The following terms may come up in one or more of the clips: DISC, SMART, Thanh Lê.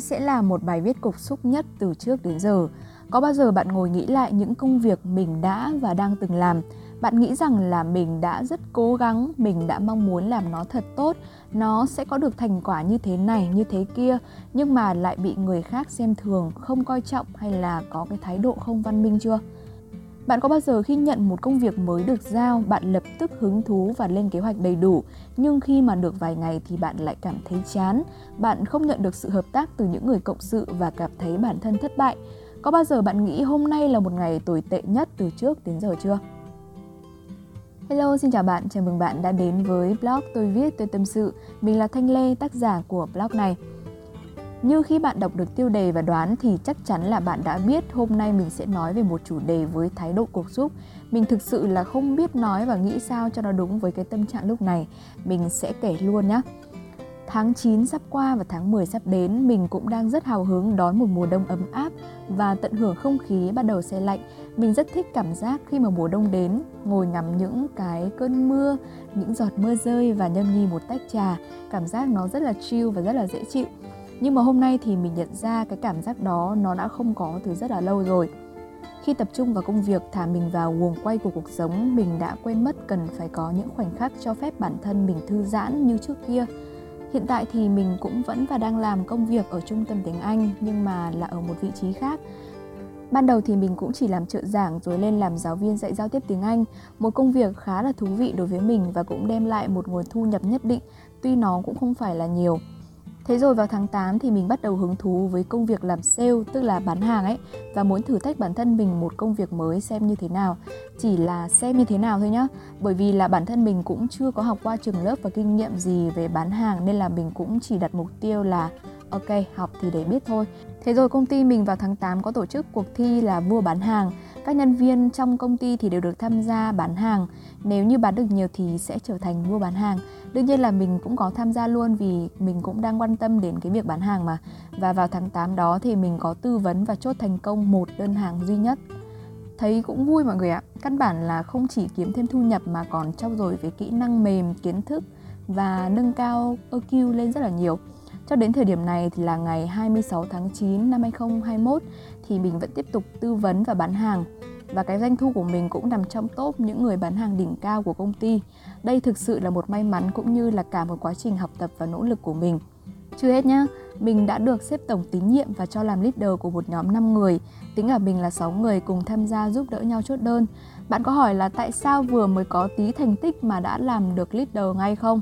Đây sẽ là một bài viết cục xúc nhất từ trước đến giờ. Có bao giờ bạn ngồi nghĩ lại những công việc mình đã và đang từng làm? Bạn nghĩ rằng là mình đã rất cố gắng, mình đã mong muốn làm nó thật tốt, nó sẽ có được thành quả như thế này, như thế kia, nhưng mà lại bị người khác xem thường, không coi trọng hay là có cái thái độ không văn minh chưa? Bạn có bao giờ khi nhận một công việc mới được giao, bạn lập tức hứng thú và lên kế hoạch đầy đủ, nhưng khi mà được vài ngày thì bạn lại cảm thấy chán, bạn không nhận được sự hợp tác từ những người cộng sự và cảm thấy bản thân thất bại? Có bao giờ bạn nghĩ hôm nay là một ngày tồi tệ nhất từ trước đến giờ chưa? Hello, xin chào bạn, chào mừng bạn đã đến với blog Tôi Viết Tôi Tâm Sự. Mình là Thanh Lê, tác giả của blog này. Như khi bạn đọc được tiêu đề và đoán thì chắc chắn là bạn đã biết hôm nay mình sẽ nói về một chủ đề với thái độ cục súc. Mình thực sự là không biết nói và nghĩ sao cho nó đúng với cái tâm trạng lúc này. Mình sẽ kể luôn nhé. Tháng 9 sắp qua và tháng 10 sắp đến, mình cũng đang rất hào hứng đón một mùa đông ấm áp và tận hưởng không khí bắt đầu se lạnh. Mình rất thích cảm giác khi mà mùa đông đến, ngồi ngắm những cái cơn mưa, những giọt mưa rơi và nhâm nhi một tách trà. Cảm giác nó rất là chill và rất là dễ chịu. Nhưng mà hôm nay thì mình nhận ra cái cảm giác đó nó đã không có từ rất là lâu rồi. Khi tập trung vào công việc, thả mình vào guồng quay của cuộc sống, mình đã quên mất cần phải có những khoảnh khắc cho phép bản thân mình thư giãn như trước kia. Hiện tại thì mình cũng vẫn và đang làm công việc ở trung tâm tiếng Anh, nhưng mà là ở một vị trí khác. Ban đầu thì mình cũng chỉ làm trợ giảng rồi lên làm giáo viên dạy giao tiếp tiếng Anh, một công việc khá là thú vị đối với mình và cũng đem lại một nguồn thu nhập nhất định, tuy nó cũng không phải là nhiều. Thế rồi vào tháng 8 thì mình bắt đầu hứng thú với công việc làm sale, tức là bán hàng ấy, và muốn thử thách bản thân mình một công việc mới xem như thế nào. Chỉ là xem như thế nào thôi nhá, bởi vì là bản thân mình cũng chưa có học qua trường lớp và kinh nghiệm gì về bán hàng, nên là mình cũng chỉ đặt mục tiêu là ok, học thì để biết thôi. Thế rồi công ty mình vào tháng 8 có tổ chức cuộc thi là vua bán hàng. Các nhân viên trong công ty thì đều được tham gia bán hàng. Nếu như bán được nhiều thì sẽ trở thành vua bán hàng. Đương nhiên là mình cũng có tham gia luôn vì mình cũng đang quan tâm đến cái việc bán hàng mà. Và vào tháng 8 đó thì mình có tư vấn và chốt thành công một đơn hàng duy nhất. Thấy cũng vui mọi người ạ. Căn bản là không chỉ kiếm thêm thu nhập mà còn trau dồi về kỹ năng mềm, kiến thức và nâng cao EQ lên rất là nhiều. Cho đến thời điểm này thì là ngày 26 tháng 9 năm 2021 thì mình vẫn tiếp tục tư vấn và bán hàng. Và cái doanh thu của mình cũng nằm trong top những người bán hàng đỉnh cao của công ty. Đây thực sự là một may mắn cũng như là cả một quá trình học tập và nỗ lực của mình. Chưa hết nhá, mình đã được sếp tổng tín nhiệm và cho làm leader của một nhóm 5 người. Tính cả mình là 6 người cùng tham gia giúp đỡ nhau chốt đơn. Bạn có hỏi là tại sao vừa mới có tí thành tích mà đã làm được leader ngay không?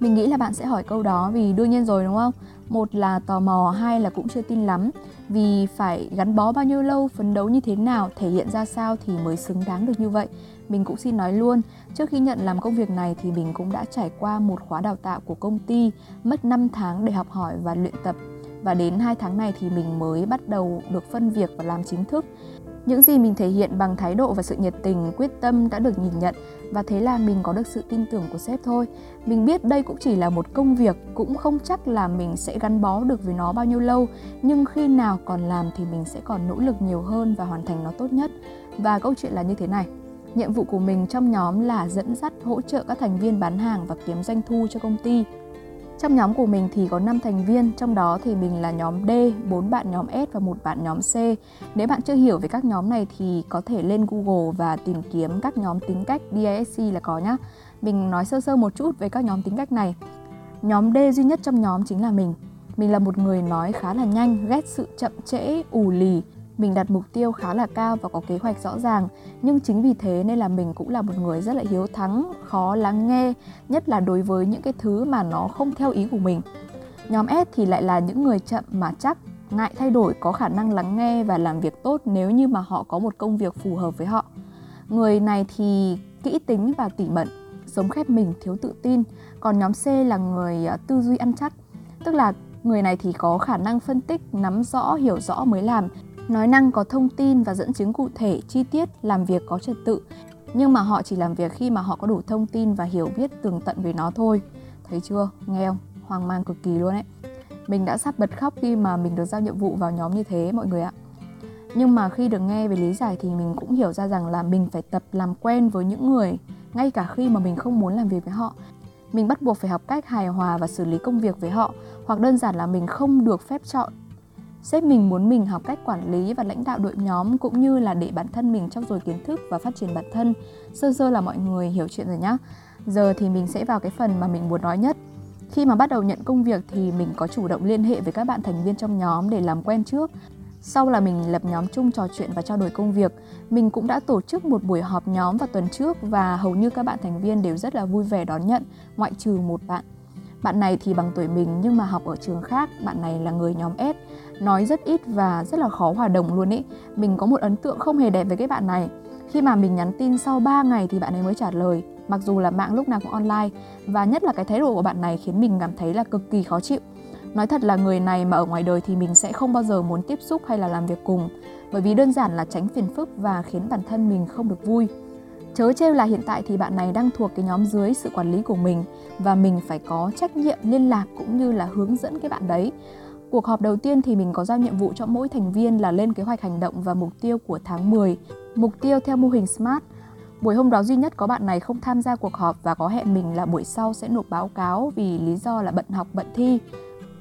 Mình nghĩ là bạn sẽ hỏi câu đó vì đương nhiên rồi đúng không? Một là tò mò, hai là cũng chưa tin lắm. Vì phải gắn bó bao nhiêu lâu, phấn đấu như thế nào, thể hiện ra sao thì mới xứng đáng được như vậy. Mình cũng xin nói luôn, trước khi nhận làm công việc này thì mình cũng đã trải qua một khóa đào tạo của công ty, mất 5 tháng để học hỏi và luyện tập. Và đến 2 tháng này thì mình mới bắt đầu được phân việc và làm chính thức. Những gì mình thể hiện bằng thái độ và sự nhiệt tình, quyết tâm đã được nhìn nhận và thế là mình có được sự tin tưởng của sếp thôi. Mình biết đây cũng chỉ là một công việc, cũng không chắc là mình sẽ gắn bó được với nó bao nhiêu lâu, nhưng khi nào còn làm thì mình sẽ còn nỗ lực nhiều hơn và hoàn thành nó tốt nhất. Và câu chuyện là như thế này, nhiệm vụ của mình trong nhóm là dẫn dắt, hỗ trợ các thành viên bán hàng và kiếm doanh thu cho công ty. Trong nhóm của mình thì có 5 thành viên, trong đó thì mình là nhóm D, 4 bạn nhóm S và 1 bạn nhóm C. Nếu bạn chưa hiểu về các nhóm này thì có thể lên Google và tìm kiếm các nhóm tính cách DISC là có nhá. Mình nói sơ sơ một chút về các nhóm tính cách này. Nhóm D duy nhất trong nhóm chính là mình. Mình là một người nói khá là nhanh, ghét sự chậm trễ, ù lì. Mình đặt mục tiêu khá là cao và có kế hoạch rõ ràng, nhưng chính vì thế nên là mình cũng là một người rất là hiếu thắng, khó lắng nghe, nhất là đối với những cái thứ mà nó không theo ý của mình. Nhóm S thì lại là những người chậm mà chắc, ngại thay đổi, có khả năng lắng nghe và làm việc tốt nếu như mà họ có một công việc phù hợp với họ. Người này thì kỹ tính và tỉ mẩn, sống khép mình, thiếu tự tin. Còn nhóm C là người tư duy ăn chắc, tức là người này thì có khả năng phân tích, nắm rõ, hiểu rõ mới làm. Nói năng có thông tin và dẫn chứng cụ thể, chi tiết, làm việc có trật tự. Nhưng mà họ chỉ làm việc khi mà họ có đủ thông tin và hiểu biết tường tận về nó thôi. Thấy chưa? Nghe không? Hoang mang cực kỳ luôn ấy. Mình đã sắp bật khóc khi mà mình được giao nhiệm vụ vào nhóm như thế mọi người ạ. Nhưng mà khi được nghe về lý giải thì mình cũng hiểu ra rằng là mình phải tập làm quen với những người ngay cả khi mà mình không muốn làm việc với họ. Mình bắt buộc phải học cách hài hòa và xử lý công việc với họ, hoặc đơn giản là mình không được phép chọn Sếp mình muốn mình học cách quản lý và lãnh đạo đội nhóm cũng như là để bản thân mình trau dồi kiến thức và phát triển bản thân. Sơ là mọi người hiểu chuyện rồi nhá. Giờ thì mình sẽ vào cái phần mà mình muốn nói nhất. Khi mà bắt đầu nhận công việc thì mình có chủ động liên hệ với các bạn thành viên trong nhóm để làm quen trước. Sau là mình lập nhóm chung trò chuyện và trao đổi công việc. Mình cũng đã tổ chức một buổi họp nhóm vào tuần trước và hầu như các bạn thành viên đều rất là vui vẻ đón nhận, ngoại trừ một bạn. Bạn này thì bằng tuổi mình nhưng mà học ở trường khác, bạn này là người nhóm S, nói rất ít và rất là khó hòa đồng luôn ý. Mình có một ấn tượng không hề đẹp với cái bạn này. Khi mà mình nhắn tin sau 3 ngày thì bạn ấy mới trả lời, mặc dù là mạng lúc nào cũng online. Và nhất là cái thái độ của bạn này khiến mình cảm thấy là cực kỳ khó chịu. Nói thật là người này mà ở ngoài đời thì mình sẽ không bao giờ muốn tiếp xúc hay là làm việc cùng, bởi vì đơn giản là tránh phiền phức và khiến bản thân mình không được vui. Chớ trêu là hiện tại thì bạn này đang thuộc cái nhóm dưới sự quản lý của mình và mình phải có trách nhiệm liên lạc cũng như là hướng dẫn cái bạn đấy. Cuộc họp đầu tiên thì mình có giao nhiệm vụ cho mỗi thành viên là lên kế hoạch hành động và mục tiêu của tháng 10, mục tiêu theo mô hình SMART. Buổi hôm đó duy nhất có bạn này không tham gia cuộc họp và có hẹn mình là buổi sau sẽ nộp báo cáo vì lý do là bận học bận thi.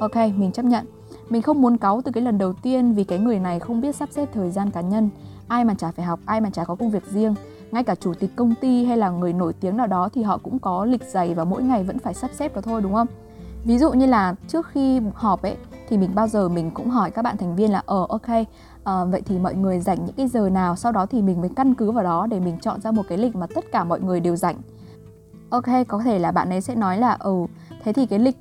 Ok, mình chấp nhận. Mình không muốn cáu từ cái lần đầu tiên vì cái người này không biết sắp xếp thời gian cá nhân. Ai mà chả phải học, ai mà chả có công việc riêng. Ngay cả chủ tịch công ty hay là người nổi tiếng nào đó thì họ cũng có lịch dày và mỗi ngày vẫn phải sắp xếp đó thôi, đúng không? Ví dụ như là trước khi họp ấy thì mình bao giờ mình cũng hỏi các bạn thành viên là vậy thì mọi người rảnh những cái giờ nào, sau đó thì mình mới căn cứ vào đó để mình chọn ra một cái lịch mà tất cả mọi người đều rảnh. Ok, có thể là bạn ấy sẽ nói là thế thì cái lịch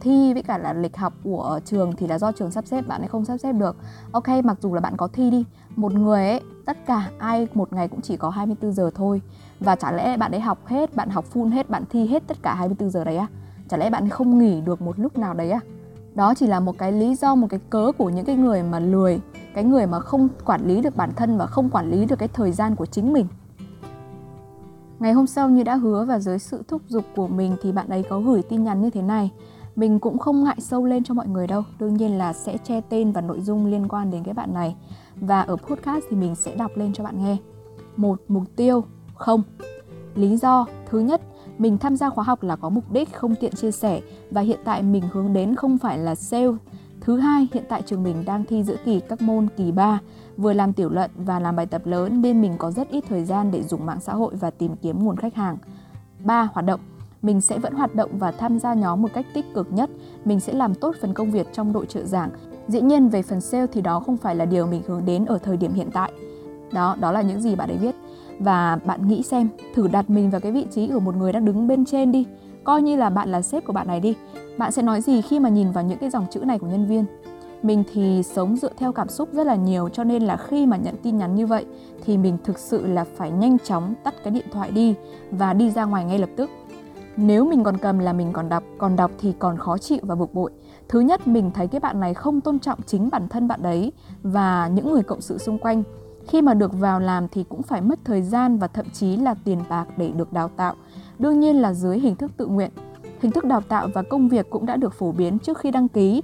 thi với cả là lịch học của trường thì là do trường sắp xếp, bạn ấy không sắp xếp được. Ok, mặc dù là bạn có thi đi, một người ấy, tất cả ai một ngày cũng chỉ có 24 giờ thôi. Và chả lẽ bạn ấy học hết, bạn học full hết, bạn thi hết tất cả 24 giờ đấy à? Chả lẽ bạn ấy không nghỉ được một lúc nào đấy à? Đó chỉ là một cái lý do, một cái cớ của những cái người mà lười, cái người mà không quản lý được bản thân và không quản lý được cái thời gian của chính mình. Ngày hôm sau như đã hứa và dưới sự thúc giục của mình thì bạn ấy có gửi tin nhắn như thế này. Mình cũng không ngại sâu lên cho mọi người đâu, đương nhiên là sẽ che tên và nội dung liên quan đến cái bạn này. Và ở podcast thì mình sẽ đọc lên cho bạn nghe. 1. Mục tiêu không. Lý do thứ nhất, mình tham gia khóa học là có mục đích, không tiện chia sẻ và hiện tại mình hướng đến không phải là sale. Thứ hai, hiện tại trường mình đang thi giữa kỳ các môn kỳ 3, vừa làm tiểu luận và làm bài tập lớn nên mình có rất ít thời gian để dùng mạng xã hội và tìm kiếm nguồn khách hàng. 3. Hoạt động. Mình sẽ vẫn hoạt động và tham gia nhóm một cách tích cực nhất. Mình sẽ làm tốt phần công việc trong đội trợ giảng. Dĩ nhiên về phần sale thì đó không phải là điều mình hướng đến ở thời điểm hiện tại. Đó là những gì bạn ấy viết. Và bạn nghĩ xem, thử đặt mình vào cái vị trí của một người đang đứng bên trên đi. Coi như là bạn là sếp của bạn này đi. Bạn sẽ nói gì khi mà nhìn vào những cái dòng chữ này của nhân viên? Mình thì sống dựa theo cảm xúc rất là nhiều, cho nên là khi mà nhận tin nhắn như vậy thì mình thực sự là phải nhanh chóng tắt cái điện thoại đi và đi ra ngoài ngay lập tức. Nếu mình còn cầm là mình còn đọc thì còn khó chịu và bực bội. Thứ nhất, mình thấy cái bạn này không tôn trọng chính bản thân bạn đấy và những người cộng sự xung quanh. Khi mà được vào làm thì cũng phải mất thời gian và thậm chí là tiền bạc để được đào tạo. Đương nhiên là dưới hình thức tự nguyện. Hình thức đào tạo và công việc cũng đã được phổ biến trước khi đăng ký.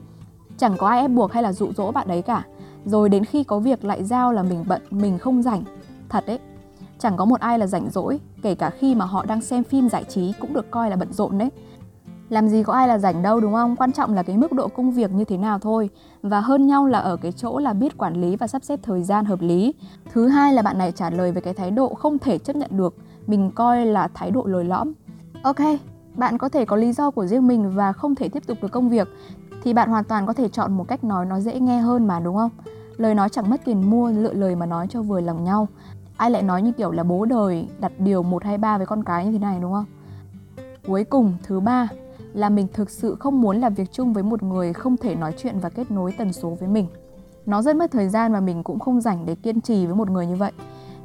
Chẳng có ai ép buộc hay là dụ dỗ bạn đấy cả. Rồi đến khi có việc lại giao là mình bận, mình không rảnh. Thật đấy. Chẳng có một ai là rảnh rỗi, kể cả khi mà họ đang xem phim giải trí cũng được coi là bận rộn đấy. Làm gì có ai là rảnh đâu, đúng không? Quan trọng là cái mức độ công việc như thế nào thôi. Và hơn nhau là ở cái chỗ là biết quản lý và sắp xếp thời gian hợp lý. Thứ hai là bạn này trả lời với cái thái độ không thể chấp nhận được. Mình coi là thái độ lồi lõm. Ok, bạn có thể có lý do của riêng mình và không thể tiếp tục được công việc. Thì bạn hoàn toàn có thể chọn một cách nói nó dễ nghe hơn mà, đúng không? Lời nói chẳng mất tiền mua, lựa lời mà nói cho vừa lòng nhau. Ai lại nói như kiểu là bố đời đặt điều 1, 2, 3 với con cái như thế này, đúng không? Cuối cùng, thứ ba là mình thực sự không muốn làm việc chung với một người không thể nói chuyện và kết nối tần số với mình. Nó rất mất thời gian và mình cũng không rảnh để kiên trì với một người như vậy.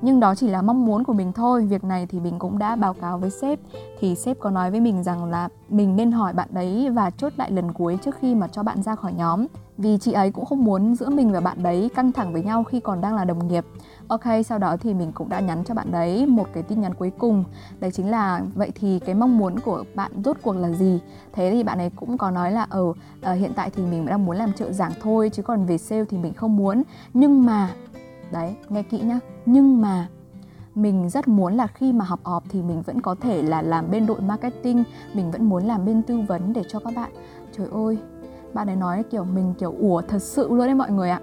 Nhưng đó chỉ là mong muốn của mình thôi. Việc này thì mình cũng đã báo cáo với sếp. Thì sếp có nói với mình rằng là mình nên hỏi bạn đấy và chốt lại lần cuối trước khi mà cho bạn ra khỏi nhóm. Vì chị ấy cũng không muốn giữa mình và bạn đấy căng thẳng với nhau khi còn đang là đồng nghiệp. Ok, sau đó thì mình cũng đã nhắn cho bạn đấy một cái tin nhắn cuối cùng. Đấy chính là vậy thì cái mong muốn của bạn rốt cuộc là gì? Thế thì bạn ấy cũng có nói là hiện tại thì mình đang muốn làm trợ giảng thôi, chứ còn về sale thì mình không muốn. Nhưng mà, đấy, nghe kỹ nhá, nhưng mà mình rất muốn là khi mà học ọp thì mình vẫn có thể là làm bên đội marketing. Mình vẫn muốn làm bên tư vấn để cho các bạn. Trời ơi, Bạn ấy nói kiểu mình kiểu ủa thật sự luôn đấy mọi người ạ.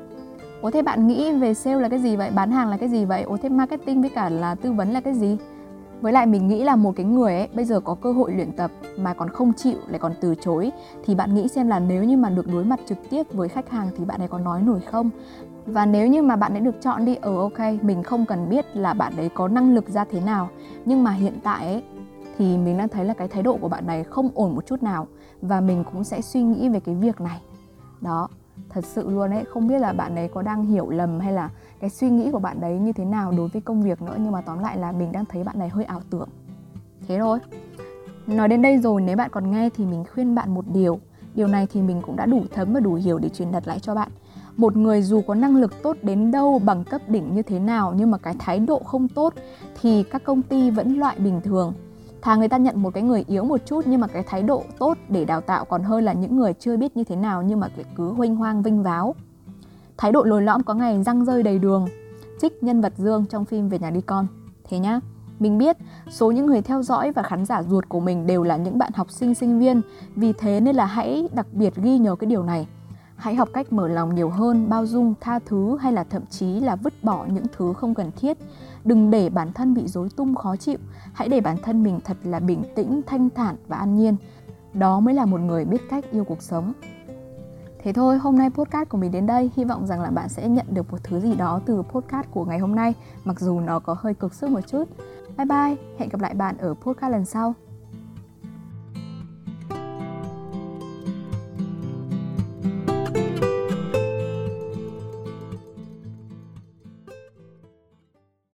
Ủa thế bạn nghĩ về sale là cái gì vậy? Bán hàng là cái gì vậy? Ủa thế marketing với cả là tư vấn là cái gì? Với lại mình nghĩ là một cái người ấy bây giờ có cơ hội luyện tập mà còn không chịu lại còn từ chối, thì bạn nghĩ xem là nếu như mà được đối mặt trực tiếp với khách hàng thì bạn ấy có nói nổi không? Và nếu như mà bạn ấy được chọn đi, ok, mình không cần biết là bạn ấy có năng lực ra thế nào, nhưng mà hiện tại ấy thì mình đang thấy là cái thái độ của bạn này không ổn một chút nào, và mình cũng sẽ suy nghĩ về cái việc này. Đó, thật sự luôn ấy, không biết là bạn ấy có đang hiểu lầm hay là cái suy nghĩ của bạn đấy như thế nào đối với công việc nữa, nhưng mà tóm lại là mình đang thấy bạn này hơi ảo tưởng. Thế thôi. Nói đến đây rồi, nếu bạn còn nghe thì mình khuyên bạn một điều. Điều này thì mình cũng đã đủ thấm và đủ hiểu để truyền đạt lại cho bạn. Một người dù có năng lực tốt đến đâu, bằng cấp đỉnh như thế nào, nhưng mà cái thái độ không tốt thì các công ty vẫn loại bình thường. Thà người ta nhận một cái người yếu một chút nhưng mà cái thái độ tốt để đào tạo, còn hơn là những người chưa biết như thế nào nhưng mà cứ huênh hoang vinh váo. Thái độ lồi lõm có ngày răng rơi đầy đường. Trích nhân vật Dương trong phim Về Nhà Đi Con. Thế nhá, mình biết số những người theo dõi và khán giả ruột của mình đều là những bạn học sinh, sinh viên. Vì thế nên là hãy đặc biệt ghi nhớ cái điều này. Hãy học cách mở lòng nhiều hơn, bao dung, tha thứ, hay là thậm chí là vứt bỏ những thứ không cần thiết. Đừng để bản thân bị rối tung khó chịu. Hãy để bản thân mình thật là bình tĩnh, thanh thản và an nhiên. Đó mới là một người biết cách yêu cuộc sống. Thế thôi, hôm nay podcast của mình đến đây. Hy vọng rằng là bạn sẽ nhận được một thứ gì đó từ podcast của ngày hôm nay, mặc dù nó có hơi cực sức một chút. Bye bye, hẹn gặp lại bạn ở podcast lần sau.